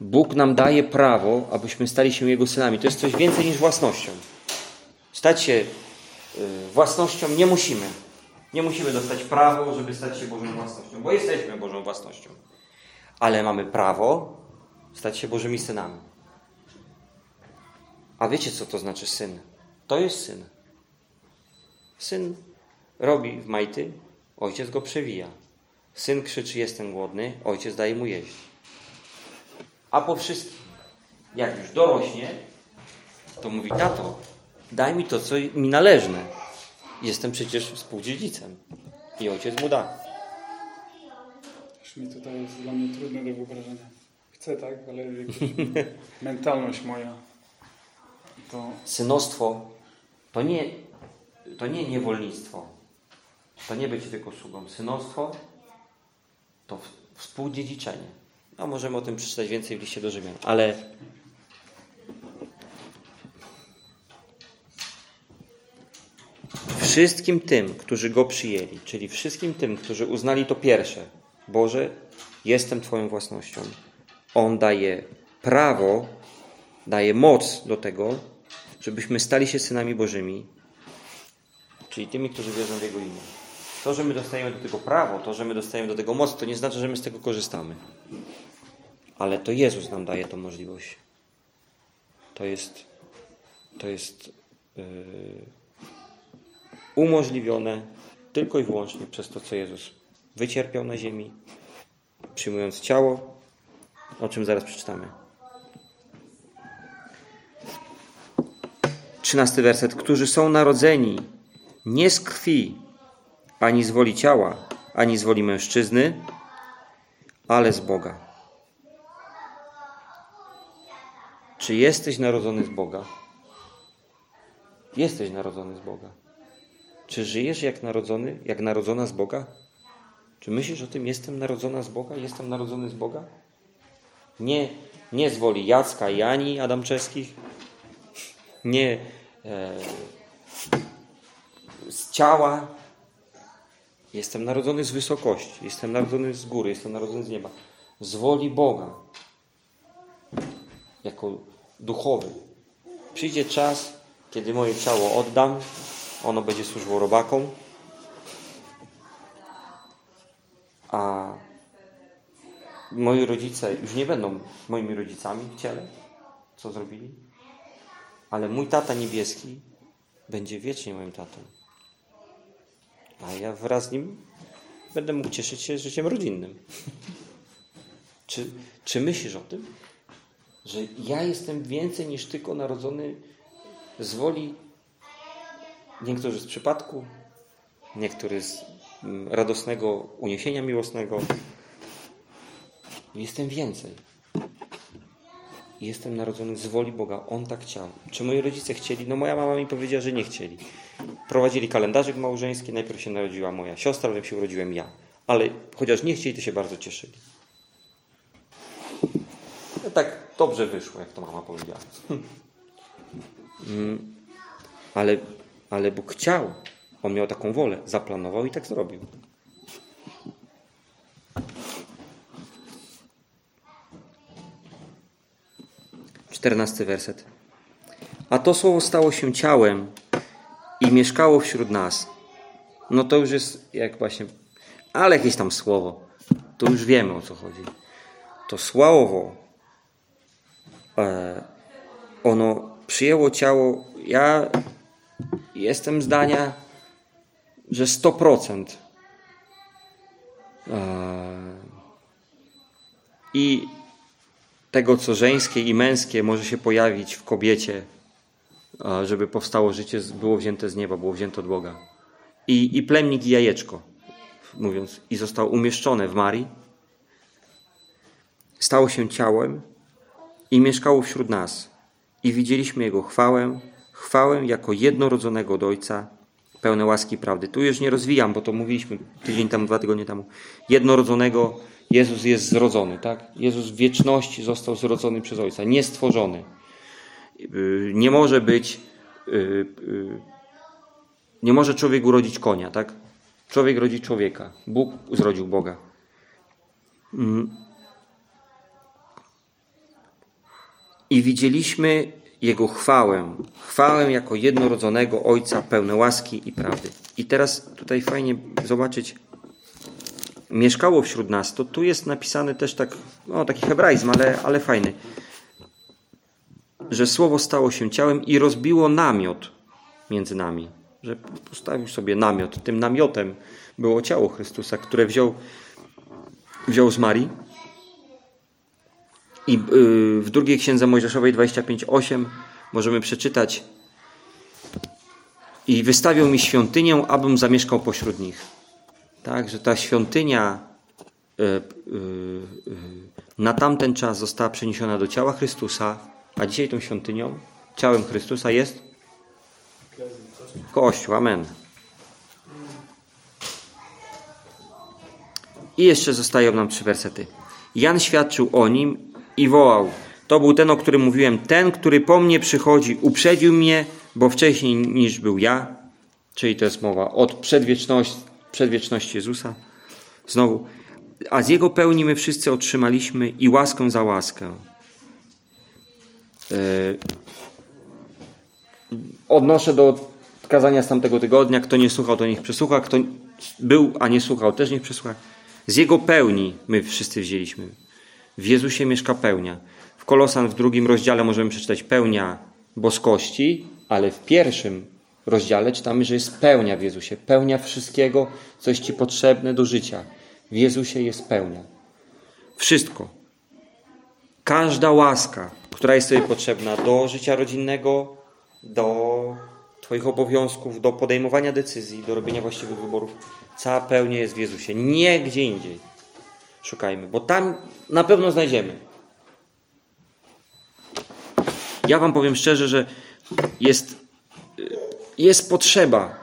Bóg nam daje prawo, abyśmy stali się Jego synami. To jest coś więcej niż własnością. Stać się własnością nie musimy. Nie musimy dostać prawo, żeby stać się Bożą własnością, bo jesteśmy Bożą własnością. Ale mamy prawo stać się Bożymi synami. A wiecie, co to znaczy syn? To jest syn. Syn robi w majty, ojciec go przewija. Syn krzyczy, jestem głodny, ojciec daje mu jeść. A po wszystkim, jak już dorośnie, to mówi, tato, daj mi to, co mi należne. Jestem przecież współdziedzicem. I ojciec mu da. Już mi tutaj jest dla mnie trudne do wyobrażenia. Chcę, tak? Ale mentalność moja to... Synostwo to nie, to nie niewolnictwo. To nie być tylko sługą. Synostwo to współdziedziczenie. No możemy o tym przeczytać więcej w liście do Rzymian. Ale... Wszystkim tym, którzy Go przyjęli, czyli wszystkim tym, którzy uznali to pierwsze, Boże, jestem Twoją własnością. On daje prawo, daje moc do tego, żebyśmy stali się synami Bożymi, czyli tymi, którzy wierzą w Jego imię. To, że my dostajemy do tego prawo, to, że my dostajemy do tego moc, to nie znaczy, że my z tego korzystamy. Ale to Jezus nam daje tę możliwość. To jest... To jest... Yy... umożliwione tylko i wyłącznie przez to, co Jezus wycierpiał na ziemi, przyjmując ciało, o czym zaraz przeczytamy. Trzynasty werset. Którzy są narodzeni nie z krwi, ani z woli ciała, ani z woli mężczyzny, ale z Boga. Czy jesteś narodzony z Boga? Jesteś narodzony z Boga. Czy żyjesz jak narodzony, jak narodzona z Boga? Czy myślisz o tym, jestem narodzona z Boga? Jestem narodzony z Boga? Nie, nie z woli Jacka i Ani Adamczewskich. Nie e, z ciała. Jestem narodzony z wysokości. Jestem narodzony z góry. Jestem narodzony z nieba. Z woli Boga. Jako duchowy. Przyjdzie czas, kiedy moje ciało oddam. Ono będzie służyło robakom, a moi rodzice już nie będą moimi rodzicami w ciele, co zrobili, ale mój tata niebieski będzie wiecznie moim tatą, a ja wraz z nim będę mógł cieszyć się życiem rodzinnym. Czy, czy myślisz o tym, że ja jestem więcej niż tylko narodzony z woli? Niektórzy z przypadku, niektórzy z radosnego uniesienia miłosnego. Jestem więcej. Jestem narodzony z woli Boga. On tak chciał. Czy moi rodzice chcieli? No moja mama mi powiedziała, że nie chcieli. Prowadzili kalendarzyk małżeński. Najpierw się narodziła moja siostra, potem się urodziłem ja. Ale chociaż nie chcieli, to się bardzo cieszyli. No tak dobrze wyszło, jak to mama powiedziała. Ale... Ale Bóg chciał. On miał taką wolę. Zaplanował i tak zrobił. Czternasty werset. A to słowo stało się ciałem i mieszkało wśród nas. No to już jest jak właśnie... Ale jakieś tam słowo. Tu już wiemy, o co chodzi. To słowo ono przyjęło ciało... Ja... Jestem zdania, że sto procent. Eee, I tego, co żeńskie i męskie może się pojawić w kobiecie, e, żeby powstało życie, było wzięte z nieba, było wzięte od Boga. I, i plemnik, i jajeczko, mówiąc, i zostało umieszczone w Marii. Stało się ciałem i mieszkało wśród nas. I widzieliśmy Jego chwałę, chwałę jako jednorodzonego od Ojca, pełne łaski i prawdy. Tu już nie rozwijam, bo to mówiliśmy tydzień temu, dwa tygodnie temu. Jednorodzonego Jezus jest zrodzony, tak? Jezus w wieczności został zrodzony przez Ojca, niestworzony. Nie może być, nie może człowiek urodzić konia, tak? Człowiek rodzi człowieka, Bóg zrodził Boga. I widzieliśmy Jego chwałę, chwałę jako jednorodzonego Ojca, pełne łaski i prawdy. I teraz tutaj fajnie zobaczyć, mieszkało wśród nas, to tu jest napisane też tak, no taki hebraizm, ale, ale fajny, że słowo stało się ciałem i rozbiło namiot między nami, że postawił sobie namiot. Tym namiotem było ciało Chrystusa, które wziął, wziął z Marii. I w drugiej Księdze Mojżeszowej dwudziestej piątej, ósmej możemy przeczytać: i wystawił mi świątynię, abym zamieszkał pośród nich. Tak, że ta świątynia na tamten czas została przeniesiona do ciała Chrystusa, a dzisiaj tą świątynią, ciałem Chrystusa jest Kościół. Amen. I jeszcze zostają nam trzy wersety. Jan świadczył o nim i wołał: to był ten, o którym mówiłem, ten, który po mnie przychodzi, uprzedził mnie, bo wcześniej niż był ja. Czyli to jest mowa od przedwieczności, przedwieczności Jezusa. Znowu, a z Jego pełni my wszyscy otrzymaliśmy i łaskę za łaskę. Yy, odnoszę do kazania z tamtego tygodnia, kto nie słuchał, to niech przesłucha, kto był, a nie słuchał, też niech przesłucha. Z Jego pełni my wszyscy wzięliśmy. W Jezusie mieszka pełnia. W Kolosan w drugim rozdziale możemy przeczytać pełnia boskości, ale w pierwszym rozdziale czytamy, że jest pełnia w Jezusie. Pełnia wszystkiego, co jest Ci potrzebne do życia. W Jezusie jest pełnia. Wszystko. Każda łaska, która jest Tobie potrzebna do życia rodzinnego, do Twoich obowiązków, do podejmowania decyzji, do robienia właściwych wyborów. Cała pełnia jest w Jezusie. Nie gdzie indziej. Szukajmy, bo tam na pewno znajdziemy. Ja wam powiem szczerze, że jest, jest potrzeba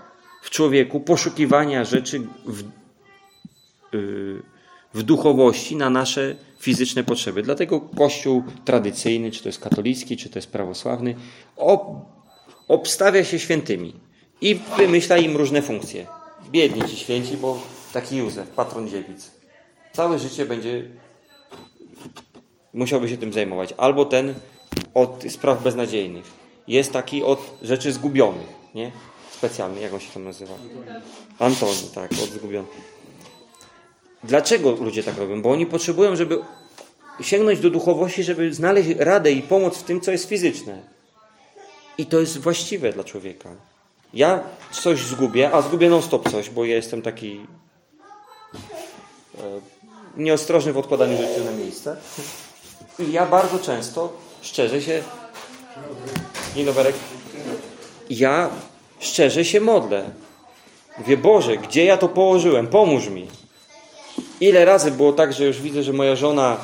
w człowieku poszukiwania rzeczy w, w duchowości na nasze fizyczne potrzeby. Dlatego Kościół tradycyjny, czy to jest katolicki, czy to jest prawosławny, ob, obstawia się świętymi i wymyśla im różne funkcje. Biedni ci święci, bo taki Józef, patron dziewic. Całe życie będzie musiałby się tym zajmować. Albo ten od spraw beznadziejnych. Jest taki od rzeczy zgubionych, nie? Specjalny, jak on się tam nazywa? Antoni, tak, od zgubionych. Dlaczego ludzie tak robią? Bo oni potrzebują, żeby sięgnąć do duchowości, żeby znaleźć radę i pomoc w tym, co jest fizyczne. I to jest właściwe dla człowieka. Ja coś zgubię, a zgubię non stop coś, bo ja jestem taki nieostrożny w odkładaniu rzeczy na miejsce. I ja bardzo często, szczerze się... Janówek. Ja szczerze się modlę. Mówię: Boże, gdzie ja to położyłem? Pomóż mi. Ile razy było tak, że już widzę, że moja żona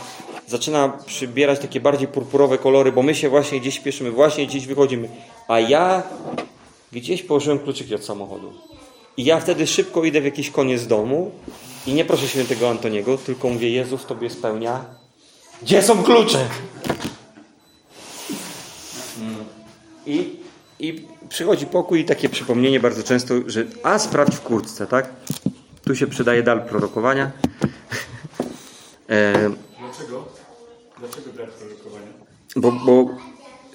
zaczyna przybierać takie bardziej purpurowe kolory, bo my się właśnie gdzieś spieszymy, właśnie gdzieś wychodzimy. A ja gdzieś położyłem kluczyki od samochodu. I ja wtedy szybko idę w jakiś koniec domu i nie proszę świętego Antoniego, tylko mówię: Jezus, Tobie spełnia. Gdzie są klucze? Mm. I, I przychodzi pokój i takie przypomnienie bardzo często, że a sprawdź w kurtce, tak? Tu się przydaje dal prorokowania. e... Dlaczego? Dlaczego dal prorokowania? Bo, bo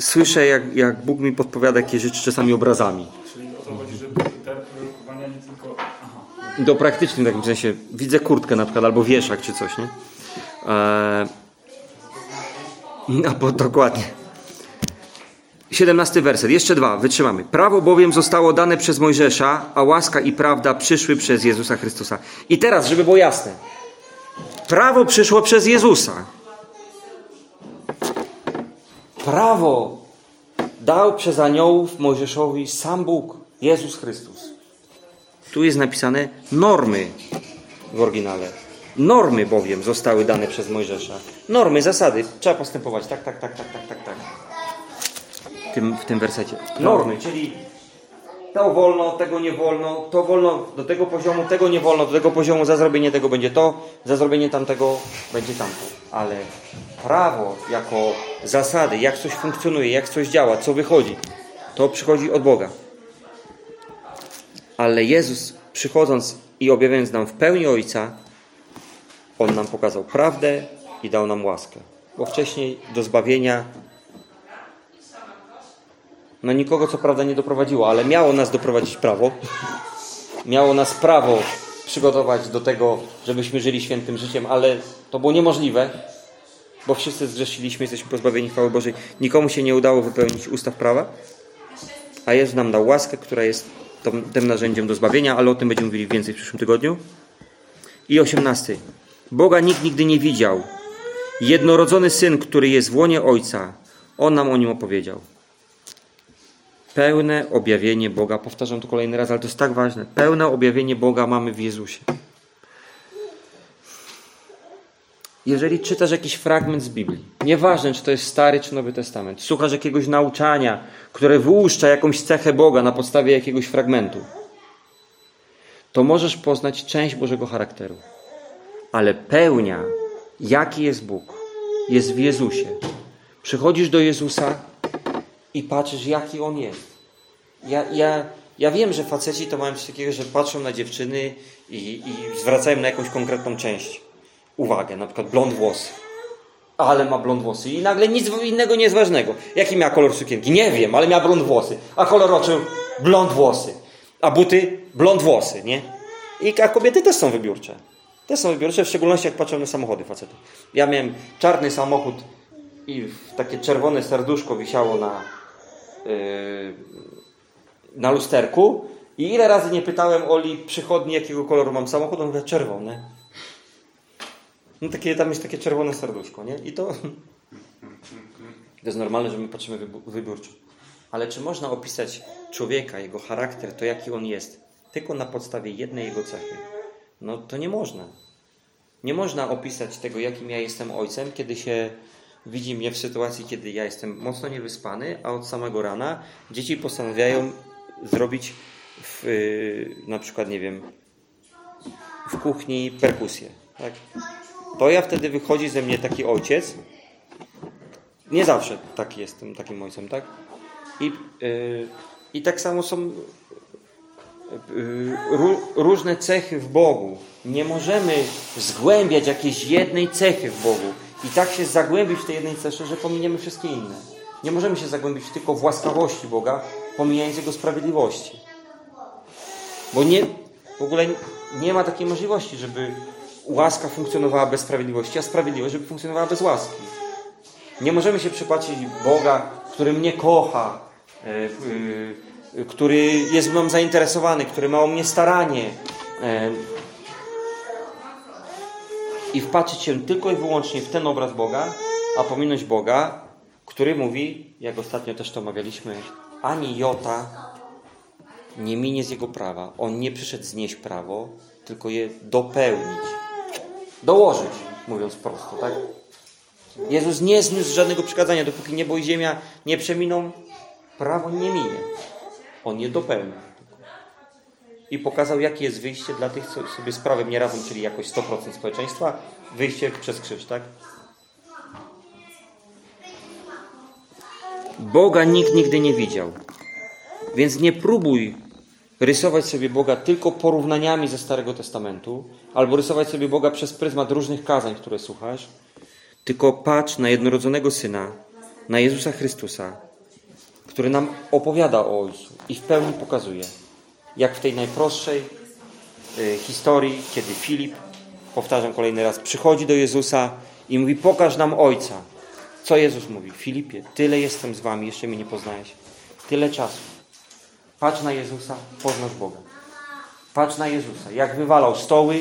słyszę, jak, jak Bóg mi podpowiada jakieś rzeczy czasami obrazami. Czyli o to chodzi, że dal prorokowania nie tylko... Do praktycznym takim sensie. Widzę kurtkę na przykład, albo wieszak, czy coś, nie? Eee, no, bo dokładnie. siedemnasty werset. Jeszcze dwa. Wytrzymamy. Prawo bowiem zostało dane przez Mojżesza, a łaska i prawda przyszły przez Jezusa Chrystusa. I teraz, żeby było jasne. Prawo przyszło przez Jezusa. Prawo dał przez aniołów Mojżeszowi sam Bóg, Jezus Chrystus. Tu jest napisane normy w oryginale. Normy bowiem zostały dane przez Mojżesza. Normy, zasady. Trzeba postępować. Tak, tak, tak, tak, tak, tak. tak. W tym, w tym wersecie. Normy, czyli to wolno, tego nie wolno, to wolno do tego poziomu, tego nie wolno do tego poziomu, za zrobienie tego będzie to, za zrobienie tamtego będzie tamto. Ale prawo jako zasady, jak coś funkcjonuje, jak coś działa, co wychodzi, to przychodzi od Boga. Ale Jezus, przychodząc i objawiając nam w pełni Ojca, On nam pokazał prawdę i dał nam łaskę. Bo wcześniej do zbawienia no nikogo co prawda nie doprowadziło, ale miało nas doprowadzić prawo. Miało nas prawo przygotować do tego, żebyśmy żyli świętym życiem, ale to było niemożliwe, bo wszyscy zgrzeszyliśmy, jesteśmy pozbawieni chwały Bożej. Nikomu się nie udało wypełnić ustaw prawa, a Jezus nam dał łaskę, która jest tym, tym narzędziem do zbawienia, ale o tym będziemy mówili więcej w przyszłym tygodniu. I osiemnasty. Boga nikt nigdy nie widział. Jednorodzony Syn, który jest w łonie Ojca, On nam o Nim opowiedział. Pełne objawienie Boga. Powtarzam to kolejny raz, ale to jest tak ważne. Pełne objawienie Boga mamy w Jezusie. Jeżeli czytasz jakiś fragment z Biblii, nieważne czy to jest Stary czy Nowy Testament, słuchasz jakiegoś nauczania, które wyłuszcza jakąś cechę Boga na podstawie jakiegoś fragmentu, to możesz poznać część Bożego charakteru. Ale pełnia, jaki jest Bóg, jest w Jezusie. Przychodzisz do Jezusa i patrzysz, jaki On jest. Ja, ja, ja wiem, że faceci to mają coś takiego, że patrzą na dziewczyny i, i zwracają na jakąś konkretną część uwagę, na przykład blond włosy. Ale ma blond włosy. I nagle nic innego nie jest ważnego. Jaki miała kolor sukienki? Nie wiem, ale miała blond włosy. A kolor oczu? Blond włosy. A buty? Blond włosy, nie? I, a kobiety też są wybiórcze. Też są wybiórcze, w szczególności jak patrzę na samochody facetów. Ja miałem czarny samochód i takie czerwone serduszko wisiało na yy, na lusterku. I ile razy nie pytałem Oli przychodni, jakiego koloru mam samochód? On mówiła czerwone. No takie, tam jest takie czerwone serduszko, nie? I to, to jest normalne, że my patrzymy wybiórczo. Ale czy można opisać człowieka, jego charakter, to jaki on jest, tylko na podstawie jednej jego cechy? No to nie można. Nie można opisać tego, jakim ja jestem ojcem, kiedy się widzi mnie w sytuacji, kiedy ja jestem mocno niewyspany, a od samego rana dzieci postanawiają zrobić w, na przykład, nie wiem, w kuchni perkusję. Tak? To ja wtedy wychodzi ze mnie taki ojciec. Nie zawsze taki jestem, takim ojcem, tak? I, yy, i tak samo są yy, ró, różne cechy w Bogu. Nie możemy zgłębiać jakiejś jednej cechy w Bogu. I tak się zagłębić w tej jednej cesze, że pominiemy wszystkie inne. Nie możemy się zagłębić tylko w łaskawości Boga, pomijając Jego sprawiedliwości. Bo nie, w ogóle nie ma takiej możliwości, żeby łaska funkcjonowała bez sprawiedliwości, a sprawiedliwość, żeby funkcjonowała bez łaski. Nie możemy się przypatrzyć Boga, który mnie kocha, yy, yy, który jest mną zainteresowany, który ma o mnie staranie yy. i wpatrzeć się tylko i wyłącznie w ten obraz Boga, a pominąć Boga, który mówi, jak ostatnio też to omawialiśmy, ani jota nie minie z Jego prawa. On nie przyszedł znieść prawo, tylko je dopełnić. Dołożyć, mówiąc prosto, tak? Jezus nie zniósł żadnego przykazania, dopóki niebo i ziemia nie przeminą, prawo nie minie. On je dopełnił. I pokazał, jakie jest wyjście dla tych, co sobie z prawem nie radzą, czyli jakoś sto procent społeczeństwa, wyjście przez krzyż, tak? Boga nikt nigdy nie widział. Więc nie próbuj rysować sobie Boga tylko porównaniami ze Starego Testamentu, albo rysować sobie Boga przez pryzmat różnych kazań, które słuchasz, tylko patrz na jednorodzonego Syna, na Jezusa Chrystusa, który nam opowiada o Ojcu i w pełni pokazuje, jak w tej najprostszej y, historii, kiedy Filip, powtarzam kolejny raz, przychodzi do Jezusa i mówi: pokaż nam Ojca. Co Jezus mówi? Filipie, tyle jestem z wami, jeszcze mnie nie poznałeś. Tyle czasu. Patrz na Jezusa, poznasz Boga. Patrz na Jezusa, jak wywalał stoły,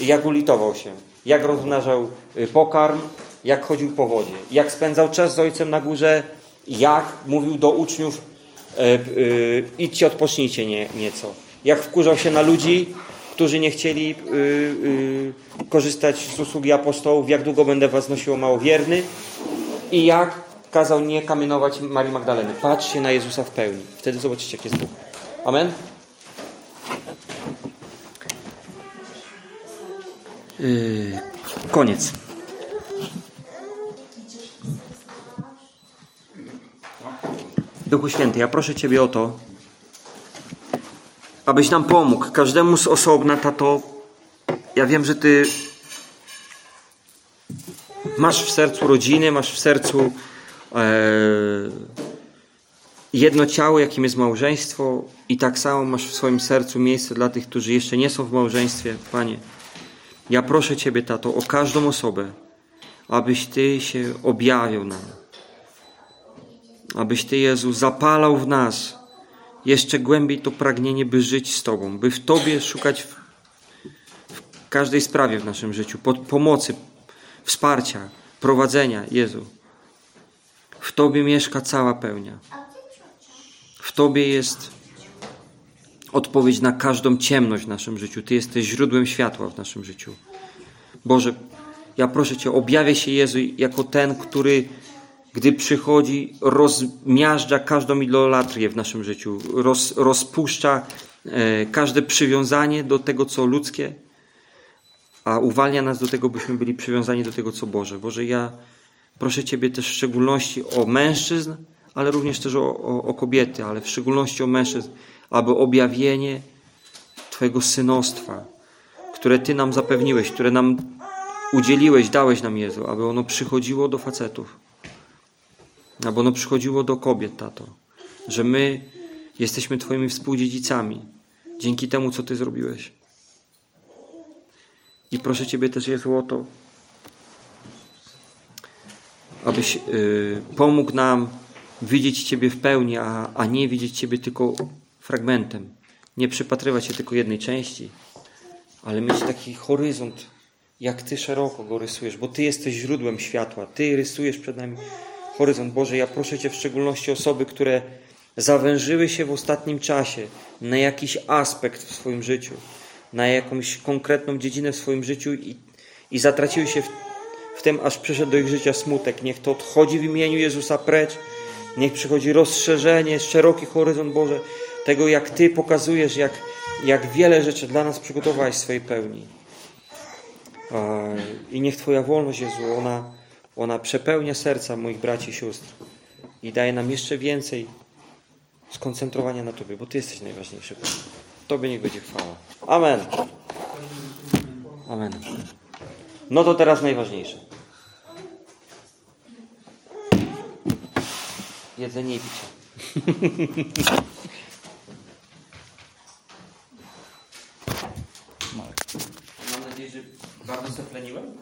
jak ulitował się, jak rozmnażał pokarm, jak chodził po wodzie, jak spędzał czas z Ojcem na górze, jak mówił do uczniów e, e, idźcie, odpocznijcie nie, nieco. Jak wkurzał się na ludzi, którzy nie chcieli e, e, korzystać z usługi apostołów, jak długo będę was nosił małowierny i jak kazał nie kamienować Marii Magdaleny. Patrzcie na Jezusa w pełni. Wtedy zobaczycie, jak jest Bóg. Amen? Yy, koniec. Duchu Święty, ja proszę Ciebie o to, abyś nam pomógł, każdemu z osobna, tato. Ja wiem, że Ty masz w sercu rodziny, masz w sercu e, jedno ciało, jakim jest małżeństwo, i tak samo masz w swoim sercu miejsce dla tych, którzy jeszcze nie są w małżeństwie. Panie, ja proszę Ciebie, tato, o każdą osobę, abyś Ty się objawił nam. Abyś Ty, Jezu, zapalał w nas jeszcze głębiej to pragnienie, by żyć z Tobą, by w Tobie szukać w, w każdej sprawie w naszym życiu, pod pomocy, wsparcia, prowadzenia. Jezu, w Tobie mieszka cała pełnia. W Tobie jest odpowiedź na każdą ciemność w naszym życiu. Ty jesteś źródłem światła w naszym życiu. Boże, ja proszę Cię, objawię się, Jezu, jako ten, który, gdy przychodzi, rozmiażdża każdą idolatrię w naszym życiu, roz, rozpuszcza e, każde przywiązanie do tego, co ludzkie, a uwalnia nas do tego, byśmy byli przywiązani do tego, co Boże. Boże, ja proszę Ciebie też w szczególności o mężczyzn, ale również też o, o, o kobiety, ale w szczególności o mężczyzn, aby objawienie Twojego synostwa, które Ty nam zapewniłeś, które nam udzieliłeś, dałeś nam, Jezu, aby ono przychodziło do facetów. Albo ono przychodziło do kobiet, tato. Że my jesteśmy Twoimi współdziedzicami dzięki temu, co Ty zrobiłeś. I proszę Ciebie też, Jezu, o to, abyś yy, pomógł nam widzieć Ciebie w pełni, a, a nie widzieć Ciebie tylko fragmentem. Nie przypatrywać się tylko jednej części, ale mieć taki horyzont, jak Ty szeroko go rysujesz, bo Ty jesteś źródłem światła. Ty rysujesz przed nami horyzont. Boże, ja proszę Cię w szczególności osoby, które zawężyły się w ostatnim czasie na jakiś aspekt w swoim życiu, na jakąś konkretną dziedzinę w swoim życiu i, i zatraciły się w, w tym, aż przyszedł do ich życia smutek. Niech to odchodzi w imieniu Jezusa precz. Niech przychodzi rozszerzenie, szeroki horyzont, Boże, tego, jak Ty pokazujesz, jak, jak wiele rzeczy dla nas przygotowałeś w swojej pełni. I niech Twoja wolność, Jezu, ona Ona przepełnia serca moich braci i sióstr i daje nam jeszcze więcej skoncentrowania na Tobie, bo Ty jesteś najważniejszy. Tobie niech będzie chwała. Amen. Amen. No to teraz najważniejsze. Jedzenie i picie.